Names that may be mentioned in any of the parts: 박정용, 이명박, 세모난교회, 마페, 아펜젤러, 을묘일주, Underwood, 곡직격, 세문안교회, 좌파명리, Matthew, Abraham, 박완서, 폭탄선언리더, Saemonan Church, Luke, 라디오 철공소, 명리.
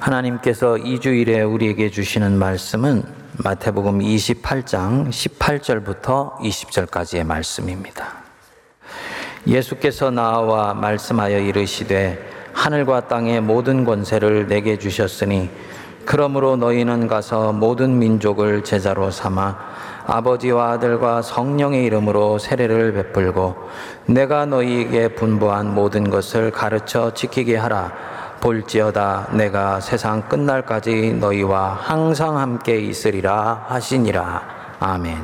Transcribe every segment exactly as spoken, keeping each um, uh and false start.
하나님께서 이 주일에 우리에게 주시는 말씀은 마태복음 이십팔 장 십팔 절부터 이십 절까지의 말씀입니다. 예수께서 나와 말씀하여 이르시되 하늘과 땅의 모든 권세를 내게 주셨으니 그러므로 너희는 가서 모든 민족을 제자로 삼아 아버지와 아들과 성령의 이름으로 세례를 베풀고 내가 너희에게 분부한 모든 것을 가르쳐 지키게 하라. 볼지어다 내가 세상 끝날까지 너희와 항상 함께 있으리라 하시니라. 아멘.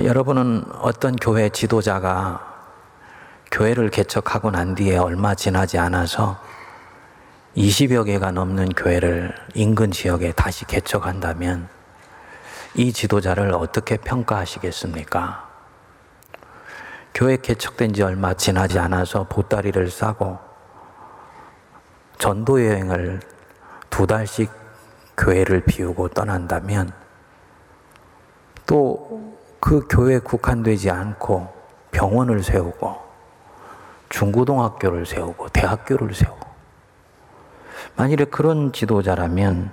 여러분은 어떤 교회 지도자가 교회를 개척하고 난 뒤에 얼마 지나지 않아서 이십여 개가 넘는 교회를 인근 지역에 다시 개척한다면 이 지도자를 어떻게 평가하시겠습니까? 교회 개척된 지 얼마 지나지 않아서 보따리를 싸고 전도 여행을 두 달씩 교회를 비우고 떠난다면, 또 그 교회에 국한되지 않고 병원을 세우고 중고등학교를 세우고 대학교를 세우고, 만일에 그런 지도자라면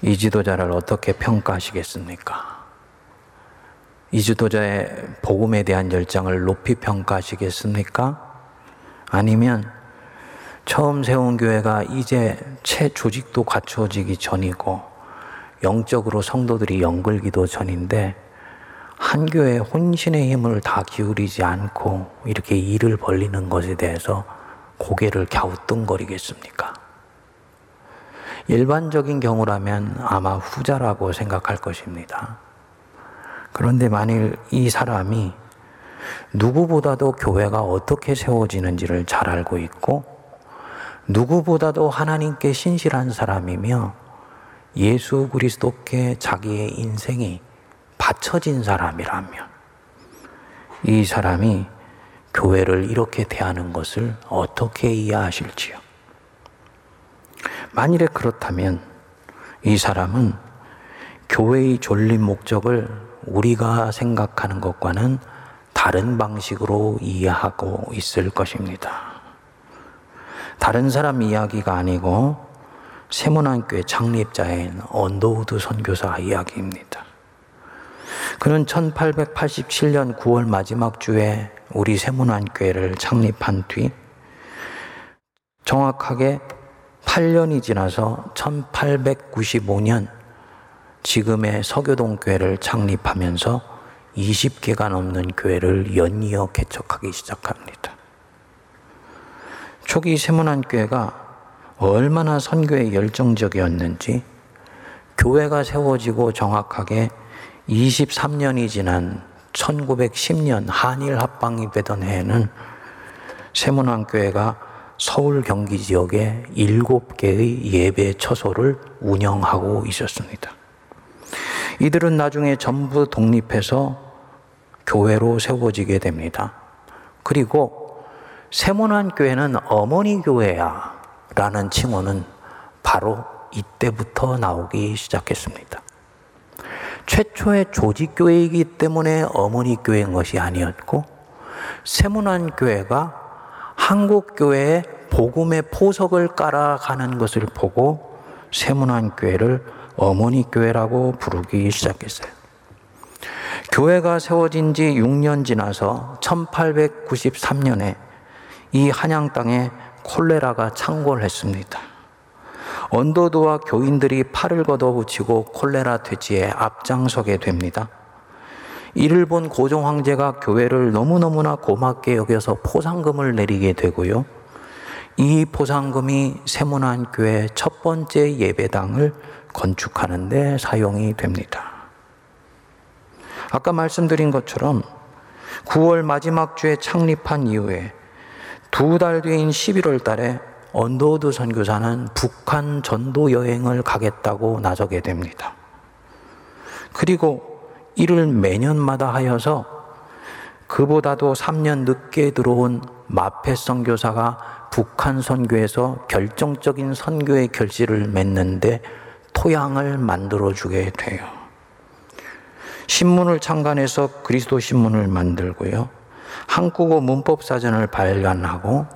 이 지도자를 어떻게 평가하시겠습니까? 이 지도자의 복음에 대한 열정을 높이 평가하시겠습니까? 아니면 처음 세운 교회가 이제 채 조직도 갖추어지기 전이고 영적으로 성도들이 연글기도 전인데 한 교회에 혼신의 힘을 다 기울이지 않고 이렇게 일을 벌이는 것에 대해서 고개를 갸우뚱거리겠습니까? 일반적인 경우라면 아마 후자라고 생각할 것입니다. 그런데 만일 이 사람이 누구보다도 교회가 어떻게 세워지는지를 잘 알고 있고 누구보다도 하나님께 신실한 사람이며 예수 그리스도께 자기의 인생이 바쳐진 사람이라면 이 사람이 교회를 이렇게 대하는 것을 어떻게 이해하실지요? 만일에 그렇다면 이 사람은 교회의 존립 목적을 우리가 생각하는 것과는 다른 방식으로 이해하고 있을 것입니다. 다른 사람 이야기가 아니고 세모난교회 창립자인 언더우드 선교사 이야기입니다. 그는 천팔백팔십칠 년 구월 마지막 주에 우리 세모난교회를 창립한 뒤 정확하게 팔 년이 지나서 천팔백구십오 년 지금의 서교동교회를 창립하면서 이십 개가 넘는 교회를 연이어 개척하기 시작합니다. 초기 세모난교회가 얼마나 선교에 열정적이었는지 교회가 세워지고 정확하게 이십삼 년이 지난 천구백십 년 한일합방이 되던 해에는 세모난교회가 서울 경기 지역에 일곱 개의 예배 처소를 운영하고 있었습니다. 이들은 나중에 전부 독립해서 교회로 세워지게 됩니다. 그리고 세모난교회는 어머니 교회야 라는 칭호는 바로 이때부터 나오기 시작했습니다. 최초의 조직교회이기 때문에 어머니 교회인 것이 아니었고 세모난교회가 한국교회에 복음의 포석을 깔아가는 것을 보고 세모난교회를 어머니교회라고 부르기 시작했어요. 교회가 세워진 지 육 년 지나서 천팔백구십삼 년에 이 한양 땅에 콜레라가 창궐했습니다. 언더우드와 교인들이 팔을 걷어붙이고 콜레라 퇴치에 앞장서게 됩니다. 이를 본 고종 황제가 교회를 너무너무나 고맙게 여겨서 포상금을 내리게 되고요. 이 포상금이 세모난교회 첫 번째 예배당을 건축하는 데 사용이 됩니다. 아까 말씀드린 것처럼 구월 마지막 주에 창립한 이후에 두 달 뒤인 십일월 달에 언더우드 선교사는 북한 전도 여행을 가겠다고 나서게 됩니다. 그리고 이를 매년마다 하여서 그보다도 삼 년 늦게 들어온 마페 선교사가 북한 선교에서 결정적인 선교의 결실을 맺는데 토양을 만들어주게 돼요. 신문을 창간해서 그리스도 신문을 만들고요. 한국어 문법사전을 발간하고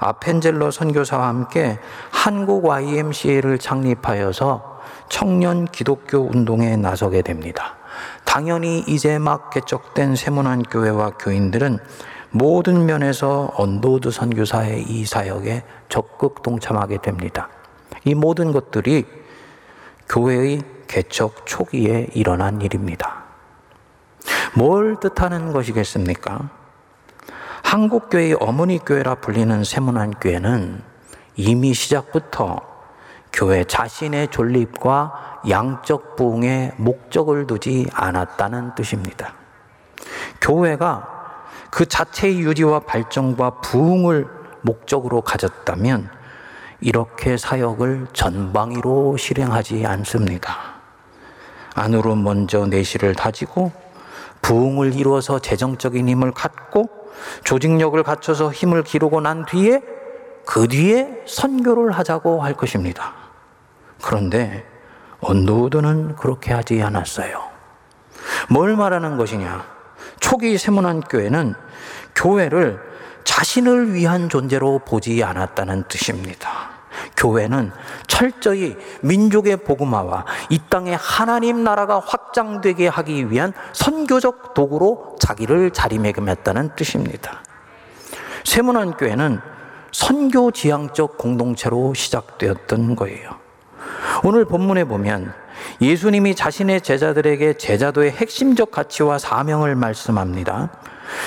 아펜젤러 선교사와 함께 한국 와이엠씨에이를 창립하여서 청년 기독교 운동에 나서게 됩니다. 당연히 이제 막 개척된 세모난 교회와 교인들은 모든 면에서 언더우드 선교사의 이 사역에 적극 동참하게 됩니다. 이 모든 것들이 교회의 개척 초기에 일어난 일입니다. 뭘 뜻하는 것이겠습니까? 한국교회의 어머니교회라 불리는 세모난교회는 이미 시작부터 교회 자신의 존립과 양적 부흥에 목적을 두지 않았다는 뜻입니다. 교회가 그 자체의 유지와 발전과 부흥을 목적으로 가졌다면 이렇게 사역을 전방위로 실행하지 않습니다. 안으로 먼저 내실을 다지고 부흥을 이루어서 재정적인 힘을 갖고 조직력을 갖춰서 힘을 기르고 난 뒤에 그 뒤에 선교를 하자고 할 것입니다. 그런데 언더우드는 그렇게 하지 않았어요. 뭘 말하는 것이냐? 초기 세모난 교회는 교회를 자신을 위한 존재로 보지 않았다는 뜻입니다. 교회는 철저히 민족의 복음화와 이 땅의 하나님 나라가 확장되게 하기 위한 선교적 도구로 자기를 자리매김했다는 뜻입니다. 세모난 교회는 선교 지향적 공동체로 시작되었던 거예요. 오늘 본문에 보면 예수님이 자신의 제자들에게 제자도의 핵심적 가치와 사명을 말씀합니다.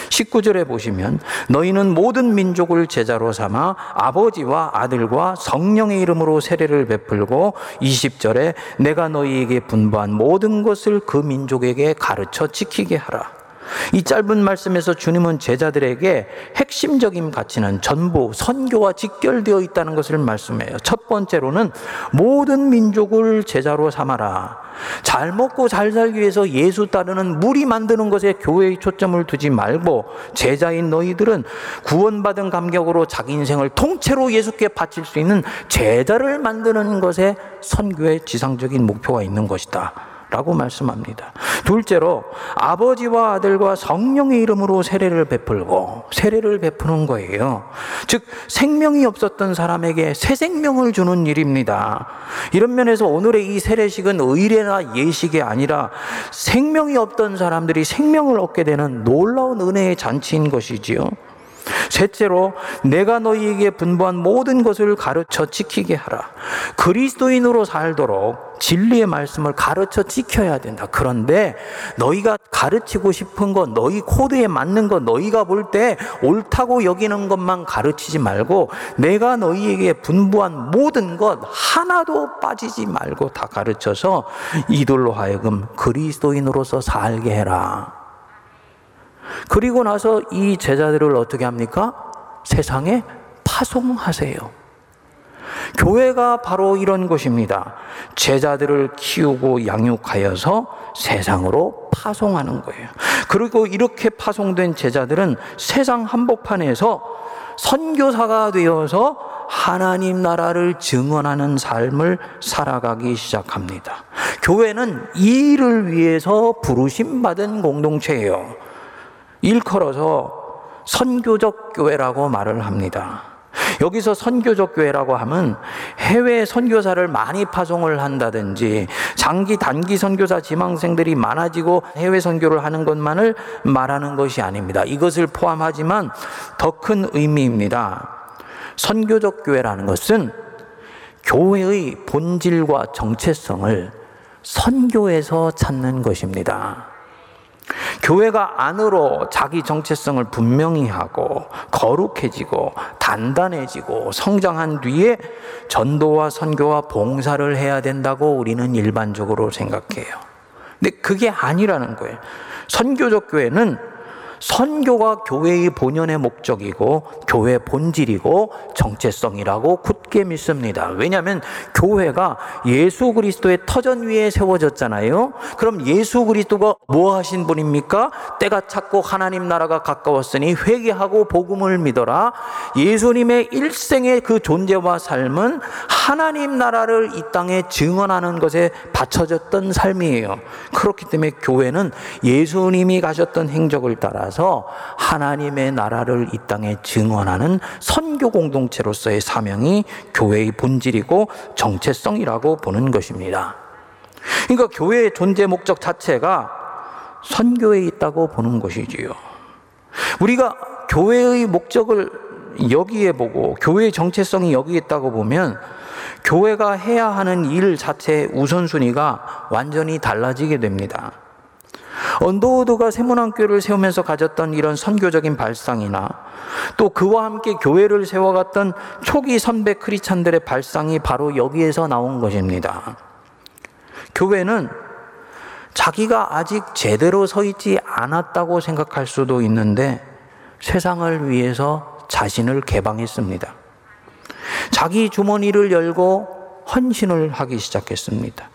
십구 절에 보시면 너희는 모든 민족을 제자로 삼아 아버지와 아들과 성령의 이름으로 세례를 베풀고 이십 절에 내가 너희에게 분부한 모든 것을 그 민족에게 가르쳐 지키게 하라. 이 짧은 말씀에서 주님은 제자들에게 핵심적인 가치는 전부 선교와 직결되어 있다는 것을 말씀해요. 첫 번째로는 모든 민족을 제자로 삼아라. 잘 먹고 잘 살기 위해서 예수 따르는 무리 만드는 것에 교회의 초점을 두지 말고 제자인 너희들은 구원받은 감격으로 자기 인생을 통째로 예수께 바칠 수 있는 제자를 만드는 것에 선교의 지상적인 목표가 있는 것이다 라고 말씀합니다. 둘째로 아버지와 아들과 성령의 이름으로 세례를 베풀고 세례를 베푸는 거예요. 즉 생명이 없었던 사람에게 새 생명을 주는 일입니다. 이런 면에서 오늘의 이 세례식은 의례나 예식이 아니라 생명이 없던 사람들이 생명을 얻게 되는 놀라운 은혜의 잔치인 것이지요. 셋째로 내가 너희에게 분부한 모든 것을 가르쳐 지키게 하라. 그리스도인으로 살도록 진리의 말씀을 가르쳐 지켜야 된다. 그런데 너희가 가르치고 싶은 것, 너희 코드에 맞는 것, 너희가 볼 때 옳다고 여기는 것만 가르치지 말고 내가 너희에게 분부한 모든 것 하나도 빠지지 말고 다 가르쳐서 이들로 하여금 그리스도인으로서 살게 해라. 그리고 나서 이 제자들을 어떻게 합니까? 세상에 파송하세요. 교회가 바로 이런 것입니다. 제자들을 키우고 양육하여서 세상으로 파송하는 거예요. 그리고 이렇게 파송된 제자들은 세상 한복판에서 선교사가 되어서 하나님 나라를 증언하는 삶을 살아가기 시작합니다. 교회는 이 일을 위해서 부르심받은 공동체예요. 일컬어서 선교적 교회라고 말을 합니다. 여기서 선교적 교회라고 하면 해외 선교사를 많이 파송을 한다든지 장기 단기 선교사 지망생들이 많아지고 해외 선교를 하는 것만을 말하는 것이 아닙니다. 이것을 포함하지만 더 큰 의미입니다. 선교적 교회라는 것은 교회의 본질과 정체성을 선교에서 찾는 것입니다. 교회가 안으로 자기 정체성을 분명히 하고 거룩해지고 단단해지고 성장한 뒤에 전도와 선교와 봉사를 해야 된다고 우리는 일반적으로 생각해요. 근데 그게 아니라는 거예요. 선교적 교회는 선교가 교회의 본연의 목적이고 교회의 본질이고 정체성이라고 굳게 믿습니다. 왜냐하면 교회가 예수 그리스도의 터전 위에 세워졌잖아요. 그럼 예수 그리스도가 뭐 하신 분입니까? 때가 찼고 하나님 나라가 가까웠으니 회개하고 복음을 믿어라. 예수님의 일생의 그 존재와 삶은 하나님 나라를 이 땅에 증언하는 것에 바쳐졌던 삶이에요. 그렇기 때문에 교회는 예수님이 가셨던 행적을 따라서 나아가서 하나님의 나라를 이 땅에 증언하는 선교 공동체로서의 사명이 교회의 본질이고 정체성이라고 보는 것입니다. 그러니까 교회의 존재 목적 자체가 선교에 있다고 보는 것이지요. 우리가 교회의 목적을 여기에 보고 교회의 정체성이 여기에 있다고 보면 교회가 해야 하는 일 자체의 우선순위가 완전히 달라지게 됩니다. 언더우드가 세모난교를 세우면서 가졌던 이런 선교적인 발상이나 또 그와 함께 교회를 세워갔던 초기 선배 크리스찬들의 발상이 바로 여기에서 나온 것입니다. 교회는 자기가 아직 제대로 서 있지 않았다고 생각할 수도 있는데 세상을 위해서 자신을 개방했습니다. 자기 주머니를 열고 헌신을 하기 시작했습니다.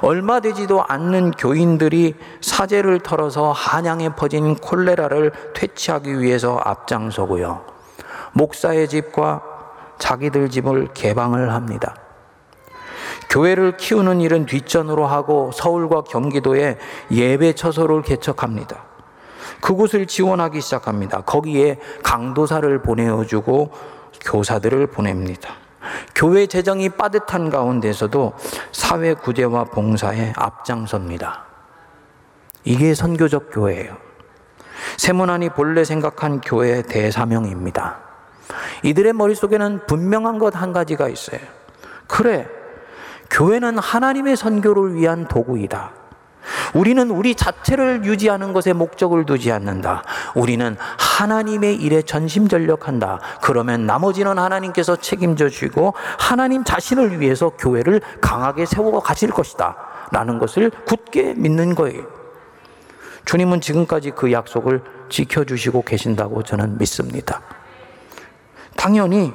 얼마 되지도 않는 교인들이 사제를 털어서 한양에 퍼진 콜레라를 퇴치하기 위해서 앞장서고요. 목사의 집과 자기들 집을 개방을 합니다. 교회를 키우는 일은 뒷전으로 하고 서울과 경기도에 예배처소를 개척합니다. 그곳을 지원하기 시작합니다. 거기에 강도사를 보내어주고 교사들을 보냅니다. 교회 재정이 빠듯한 가운데서도 사회 구제와 봉사에 앞장섭니다. 이게 선교적 교회예요. 세모난이 본래 생각한 교회의 대사명입니다. 이들의 머릿속에는 분명한 것 한 가지가 있어요. 그래, 교회는 하나님의 선교를 위한 도구이다. 우리는 우리 자체를 유지하는 것에 목적을 두지 않는다. 우리는 하나님의 일에 전심전력한다. 그러면 나머지는 하나님께서 책임져 주시고 하나님 자신을 위해서 교회를 강하게 세워 가실 것이다 라는 것을 굳게 믿는 거예요. 주님은 지금까지 그 약속을 지켜주시고 계신다고 저는 믿습니다. 당연히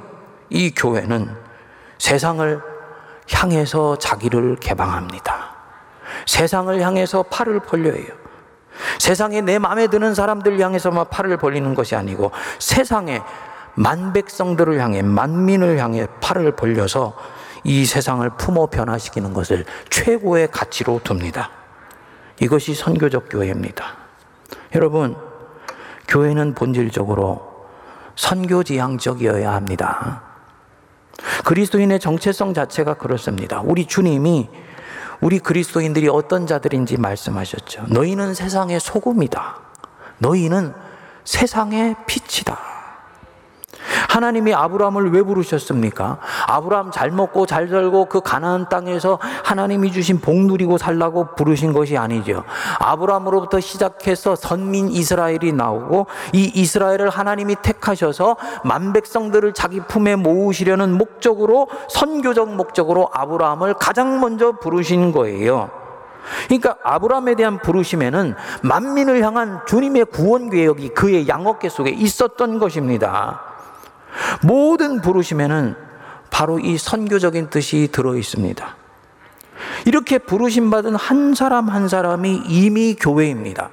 이 교회는 세상을 향해서 자기를 개방합니다. 세상을 향해서 팔을 벌려요. 세상에 내 마음에 드는 사람들 향해서만 팔을 벌리는 것이 아니고 세상에 만백성들을 향해 만민을 향해 팔을 벌려서 이 세상을 품어 변화시키는 것을 최고의 가치로 둡니다. 이것이 선교적 교회입니다. 여러분, 교회는 본질적으로 선교지향적이어야 합니다. 그리스도인의 정체성 자체가 그렇습니다. 우리 주님이 우리 그리스도인들이 어떤 자들인지 말씀하셨죠. 너희는 세상의 소금이다. 너희는 세상의 빛이다. 하나님이 아브라함을 왜 부르셨습니까? 아브라함 잘 먹고 잘 살고 그 가나안 땅에서 하나님이 주신 복 누리고 살라고 부르신 것이 아니죠. 아브라함으로부터 시작해서 선민 이스라엘이 나오고 이 이스라엘을 하나님이 택하셔서 만 백성들을 자기 품에 모으시려는 목적으로 선교적 목적으로 아브라함을 가장 먼저 부르신 거예요. 그러니까 아브라함에 대한 부르심에는 만민을 향한 주님의 구원 계획이 그의 양어깨 속에 있었던 것입니다. 모든 부르심에는 바로 이 선교적인 뜻이 들어 있습니다. 이렇게 부르심받은 한 사람 한 사람이 이미 교회입니다.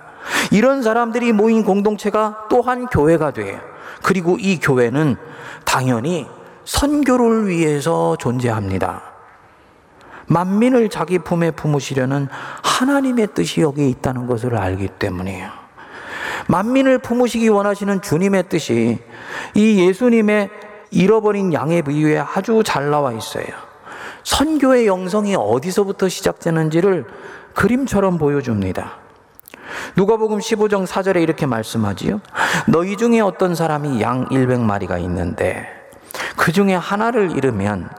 이런 사람들이 모인 공동체가 또한 교회가 돼요. 그리고 이 교회는 당연히 선교를 위해서 존재합니다. 만민을 자기 품에 품으시려는 하나님의 뜻이 여기에 있다는 것을 알기 때문이에요. 만민을 품으시기 원하시는 주님의 뜻이 이 예수님의 잃어버린 양의 비유에 아주 잘 나와 있어요. 선교의 영성이 어디서부터 시작되는지를 그림처럼 보여줍니다. 누가복음 십오 장 사 절에 이렇게 말씀하지요. 너희 중에 어떤 사람이 양 백 마리가 있는데 그 중에 하나를 잃으면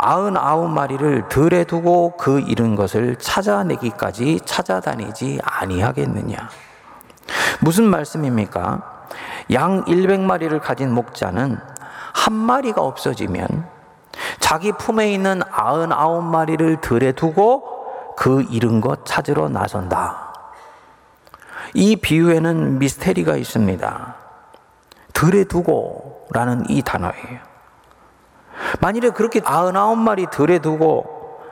구십구 마리를 들에 두고 그 잃은 것을 찾아내기까지 찾아다니지 아니하겠느냐. 무슨 말씀입니까? 양 백 마리를 가진 목자는 한 마리가 없어지면 자기 품에 있는 구십구 마리를 들에 두고 그 잃은 것 찾으러 나선다. 이 비유에는 미스테리가 있습니다. 들에 두고 라는 이 단어예요. 만일에 그렇게 구십구 마리 들에 두고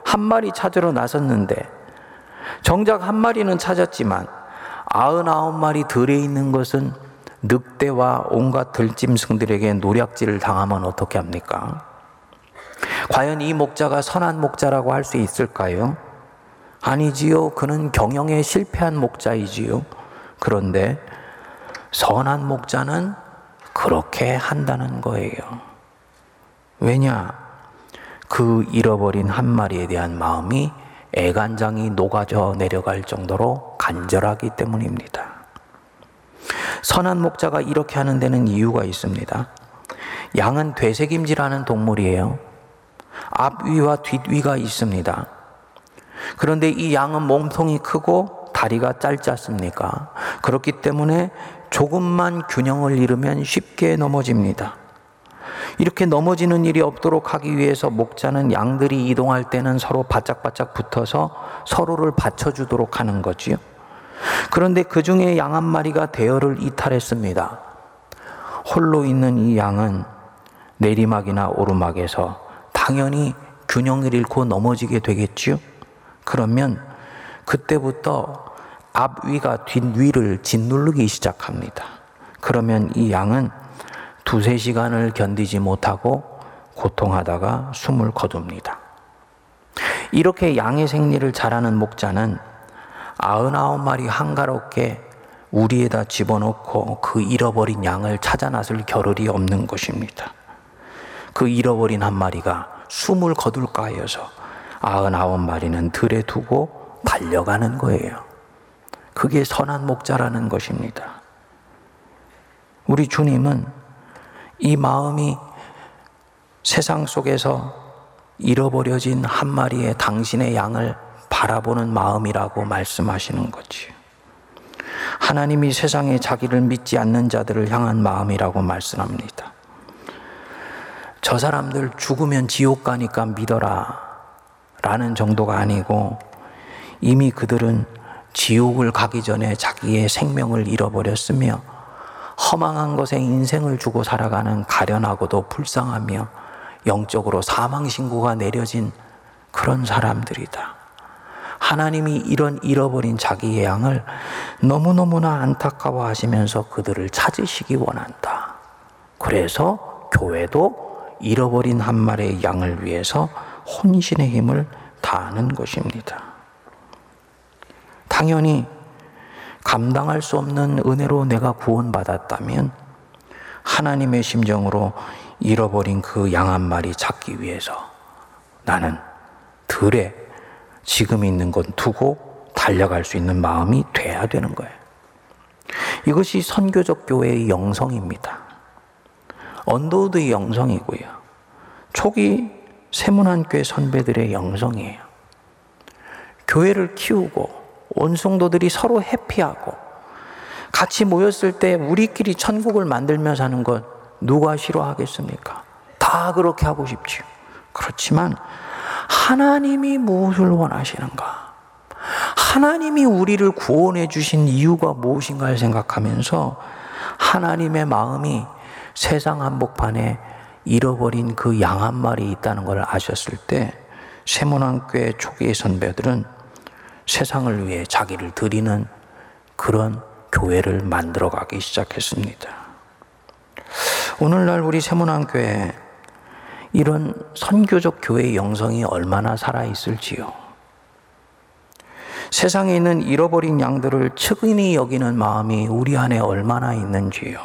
한 마리 찾으러 나섰는데 정작 한 마리는 찾았지만 구십구 마리 들에 있는 것은 늑대와 온갖 들짐승들에게 노략질을 당하면 어떻게 합니까? 과연 이 목자가 선한 목자라고 할 수 있을까요? 아니지요. 그는 경영에 실패한 목자이지요. 그런데 선한 목자는 그렇게 한다는 거예요. 왜냐? 그 잃어버린 한 마리에 대한 마음이 애간장이 녹아져 내려갈 정도로 간절하기 때문입니다. 선한 목자가 이렇게 하는 데는 이유가 있습니다. 양은 되새김질하는 동물이에요. 앞위와 뒷위가 있습니다. 그런데 이 양은 몸통이 크고 다리가 짧지 않습니까? 그렇기 때문에 조금만 균형을 잃으면 쉽게 넘어집니다. 이렇게 넘어지는 일이 없도록 하기 위해서 목자는 양들이 이동할 때는 서로 바짝바짝 붙어서 서로를 받쳐주도록 하는 거지요. 그런데 그 중에 양 한 마리가 대열을 이탈했습니다. 홀로 있는 이 양은 내리막이나 오르막에서 당연히 균형을 잃고 넘어지게 되겠지요. 그러면 그때부터 앞위가 뒷위를 짓누르기 시작합니다. 그러면 이 양은 두세 시간을 견디지 못하고 고통하다가 숨을 거둡니다. 이렇게 양의 생리를 잘하는 목자는 아흔아홉 마리 한가롭게 우리에다 집어넣고 그 잃어버린 양을 찾아 나설 겨를이 없는 것입니다. 그 잃어버린 한 마리가 숨을 거둘까 하여서 아흔아홉 마리는 들에 두고 달려가는 거예요. 그게 선한 목자라는 것입니다. 우리 주님은 이 마음이 세상 속에서 잃어버려진 한 마리의 당신의 양을 바라보는 마음이라고 말씀하시는 거지요. 하나님이 세상에 자기를 믿지 않는 자들을 향한 마음이라고 말씀합니다. 저 사람들 죽으면 지옥 가니까 믿어라 라는 정도가 아니고 이미 그들은 지옥을 가기 전에 자기의 생명을 잃어버렸으며 허망한 것에 인생을 주고 살아가는 가련하고도 불쌍하며 영적으로 사망신고가 내려진 그런 사람들이다. 하나님이 이런 잃어버린 자기의 양을 너무너무나 안타까워하시면서 그들을 찾으시기 원한다. 그래서 교회도 잃어버린 한 마리의 양을 위해서 혼신의 힘을 다하는 것입니다. 당연히 감당할 수 없는 은혜로 내가 구원받았다면 하나님의 심정으로 잃어버린 그 양 한 마리 찾기 위해서 나는 들에 지금 있는 건 두고 달려갈 수 있는 마음이 돼야 되는 거예요. 이것이 선교적 교회의 영성입니다. 언더우드의 영성이고요. 초기 세문안교회 선배들의 영성이에요. 교회를 키우고 온 성도들이 서로 해피하고 같이 모였을 때 우리끼리 천국을 만들며 사는 것 누가 싫어하겠습니까? 다 그렇게 하고 싶지요. 그렇지만 하나님이 무엇을 원하시는가? 하나님이 우리를 구원해 주신 이유가 무엇인가를 생각하면서 하나님의 마음이 세상 한복판에 잃어버린 그 양 한 마리 있다는 걸 아셨을 때 세문안교회 초기의 선배들은 세상을 위해 자기를 드리는 그런 교회를 만들어가기 시작했습니다. 오늘날 우리 세문안교회에 이런 선교적 교회의 영성이 얼마나 살아있을지요. 세상에 있는 잃어버린 양들을 측은히 여기는 마음이 우리 안에 얼마나 있는지요.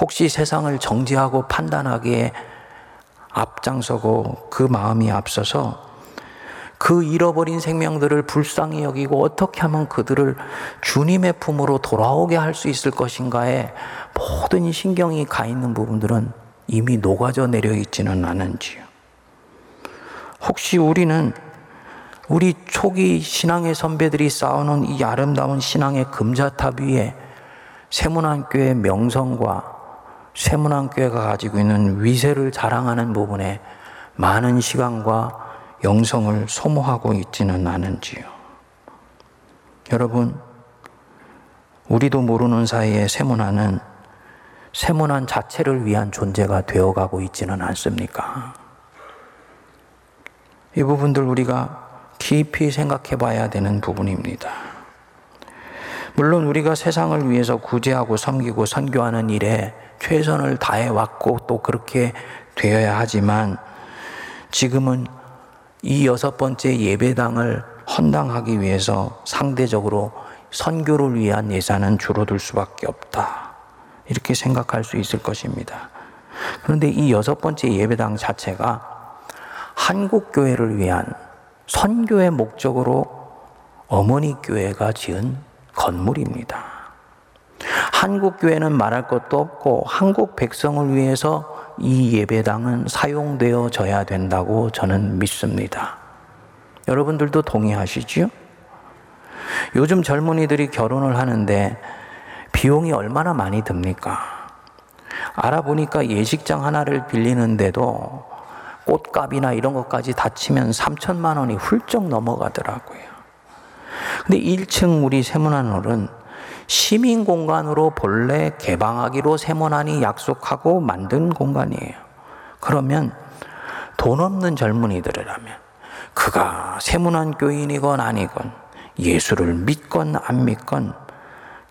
혹시 세상을 정죄하고 판단하기에 앞장서고 그 마음이 앞서서 그 잃어버린 생명들을 불쌍히 여기고 어떻게 하면 그들을 주님의 품으로 돌아오게 할 수 있을 것인가에 모든 신경이 가 있는 부분들은 이미 녹아져 내려 있지는 않은지요. 혹시 우리는 우리 초기 신앙의 선배들이 쌓아놓은 이 아름다운 신앙의 금자탑 위에 세문안교회의 명성과 세문안교회가 가지고 있는 위세를 자랑하는 부분에 많은 시간과 영성을 소모하고 있지는 않은지요. 여러분, 우리도 모르는 사이에 세문안은 세문안 자체를 위한 존재가 되어가고 있지는 않습니까? 이 부분들 우리가 깊이 생각해 봐야 되는 부분입니다. 물론 우리가 세상을 위해서 구제하고 섬기고 선교하는 일에 최선을 다해 왔고 또 그렇게 되어야 하지만 지금은 이 여섯 번째 예배당을 헌당하기 위해서 상대적으로 선교를 위한 예산은 줄어들 수밖에 없다. 이렇게 생각할 수 있을 것입니다. 그런데 이 여섯 번째 예배당 자체가 한국 교회를 위한 선교의 목적으로 어머니 교회가 지은 건물입니다. 한국 교회는 말할 것도 없고 한국 백성을 위해서 이 예배당은 사용되어져야 된다고 저는 믿습니다. 여러분들도 동의하시지요? 요즘 젊은이들이 결혼을 하는데 비용이 얼마나 많이 듭니까? 알아보니까 예식장 하나를 빌리는데도 꽃값이나 이런 것까지 다 치면 삼천만 원이 훌쩍 넘어가더라고요. 근데 일 층 우리 세문안홀은 시민 공간으로 본래 개방하기로 세문안이 약속하고 만든 공간이에요. 그러면 돈 없는 젊은이들이라면 그가 세문안 교인이건 아니건 예수를 믿건 안 믿건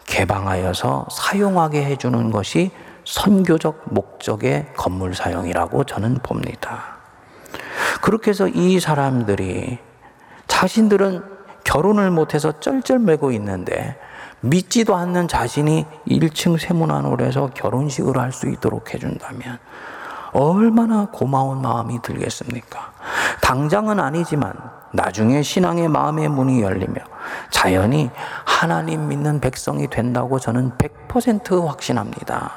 개방하여서 사용하게 해주는 것이 선교적 목적의 건물 사용이라고 저는 봅니다. 그렇게 해서 이 사람들이 자신들은 결혼을 못해서 쩔쩔매고 있는데 믿지도 않는 자신이 일 층 세문안홀에서 결혼식을 할 수 있도록 해준다면 얼마나 고마운 마음이 들겠습니까? 당장은 아니지만 나중에 신앙의 마음의 문이 열리며 자연히 하나님 믿는 백성이 된다고 저는 백 퍼센트 확신합니다.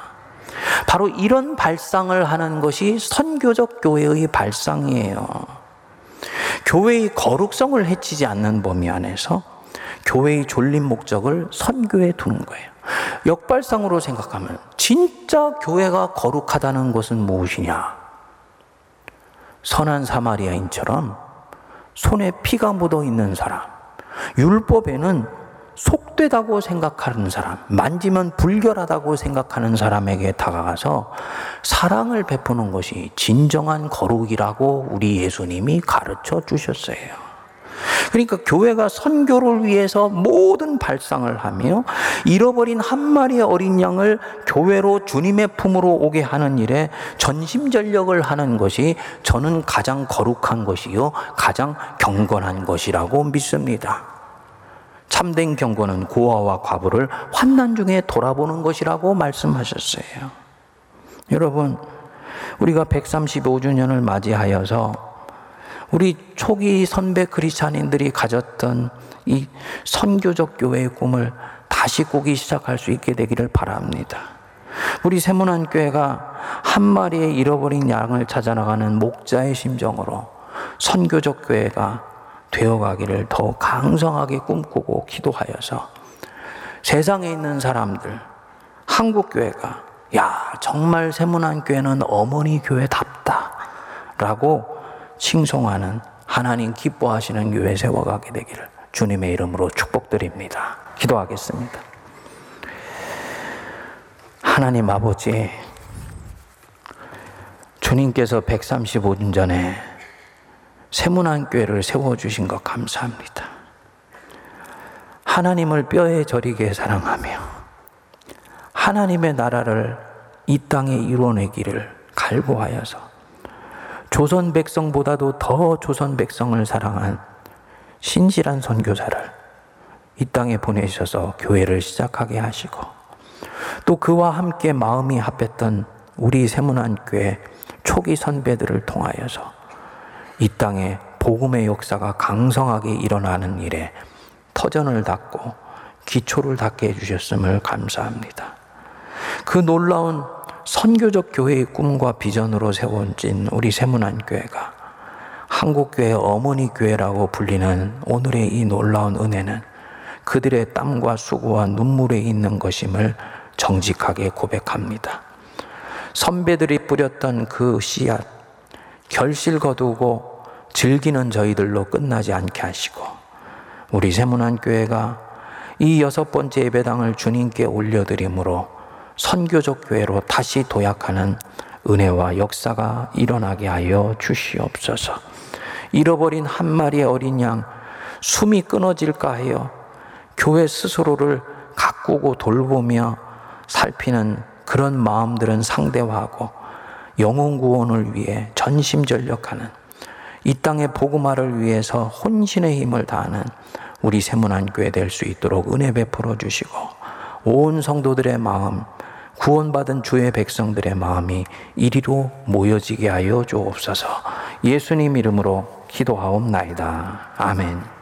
바로 이런 발상을 하는 것이 선교적 교회의 발상이에요. 교회의 거룩성을 해치지 않는 범위 안에서 교회의 졸린 목적을 선교에 두는 거예요. 역발상으로 생각하면 진짜 교회가 거룩하다는 것은 무엇이냐? 선한 사마리아인처럼 손에 피가 묻어 있는 사람, 율법에는 속되다고 생각하는 사람, 만지면 불결하다고 생각하는 사람에게 다가가서 사랑을 베푸는 것이 진정한 거룩이라고 우리 예수님이 가르쳐 주셨어요. 그러니까 교회가 선교를 위해서 모든 발상을 하며 잃어버린 한 마리의 어린 양을 교회로 주님의 품으로 오게 하는 일에 전심전력을 하는 것이 저는 가장 거룩한 것이요 가장 경건한 것이라고 믿습니다. 참된 경건은 고아와 과부를 환난 중에 돌아보는 것이라고 말씀하셨어요. 여러분, 우리가 백삼십오 주년을 맞이하여서 우리 초기 선배 크리스찬인들이 가졌던 이 선교적 교회의 꿈을 다시 꾸기 시작할 수 있게 되기를 바랍니다. 우리 세문안 교회가 한 마리의 잃어버린 양을 찾아 나가는 목자의 심정으로 선교적 교회가 되어가기를 더 강성하게 꿈꾸고 기도하여서 세상에 있는 사람들, 한국 교회가 야, 정말 세문안 교회는 어머니 교회답다 라고 칭송하는, 하나님 기뻐하시는 교회 세워가게 되기를 주님의 이름으로 축복드립니다. 기도하겠습니다. 하나님 아버지, 주님께서 백삼십오 년 전에 세문안 교회를 세워주신 것 감사합니다. 하나님을 뼈에 저리게 사랑하며 하나님의 나라를 이 땅에 이뤄내기를 갈구하여서 조선 백성보다도 더 조선 백성을 사랑한 신실한 선교사를 이 땅에 보내셔서 교회를 시작하게 하시고, 또 그와 함께 마음이 합했던 우리 세문안교회 초기 선배들을 통하여서 이 땅에 복음의 역사가 강성하게 일어나는 일에 터전을 닦고 기초를 닦게 해주셨음을 감사합니다. 그 놀라운 선교적 교회의 꿈과 비전으로 세워진 우리 세문안교회가 한국교회의 어머니 교회라고 불리는 오늘의 이 놀라운 은혜는 그들의 땀과 수고와 눈물에 있는 것임을 정직하게 고백합니다. 선배들이 뿌렸던 그 씨앗, 결실 거두고 즐기는 저희들로 끝나지 않게 하시고, 우리 세문안교회가 이 여섯 번째 예배당을 주님께 올려드림으로 선교적 교회로 다시 도약하는 은혜와 역사가 일어나게 하여 주시옵소서. 잃어버린 한 마리의 어린 양, 숨이 끊어질까 하여 교회 스스로를 가꾸고 돌보며 살피는 그런 마음들은 상대화하고 영혼 구원을 위해 전심전력하는, 이 땅의 복음화를 위해서 혼신의 힘을 다하는 우리 세문안교회 될 수 있도록 은혜 베풀어 주시고 온 성도들의 마음, 구원받은 주의 백성들의 마음이 이리로 모여지게 하여 주옵소서. 예수님 이름으로 기도하옵나이다. 아멘.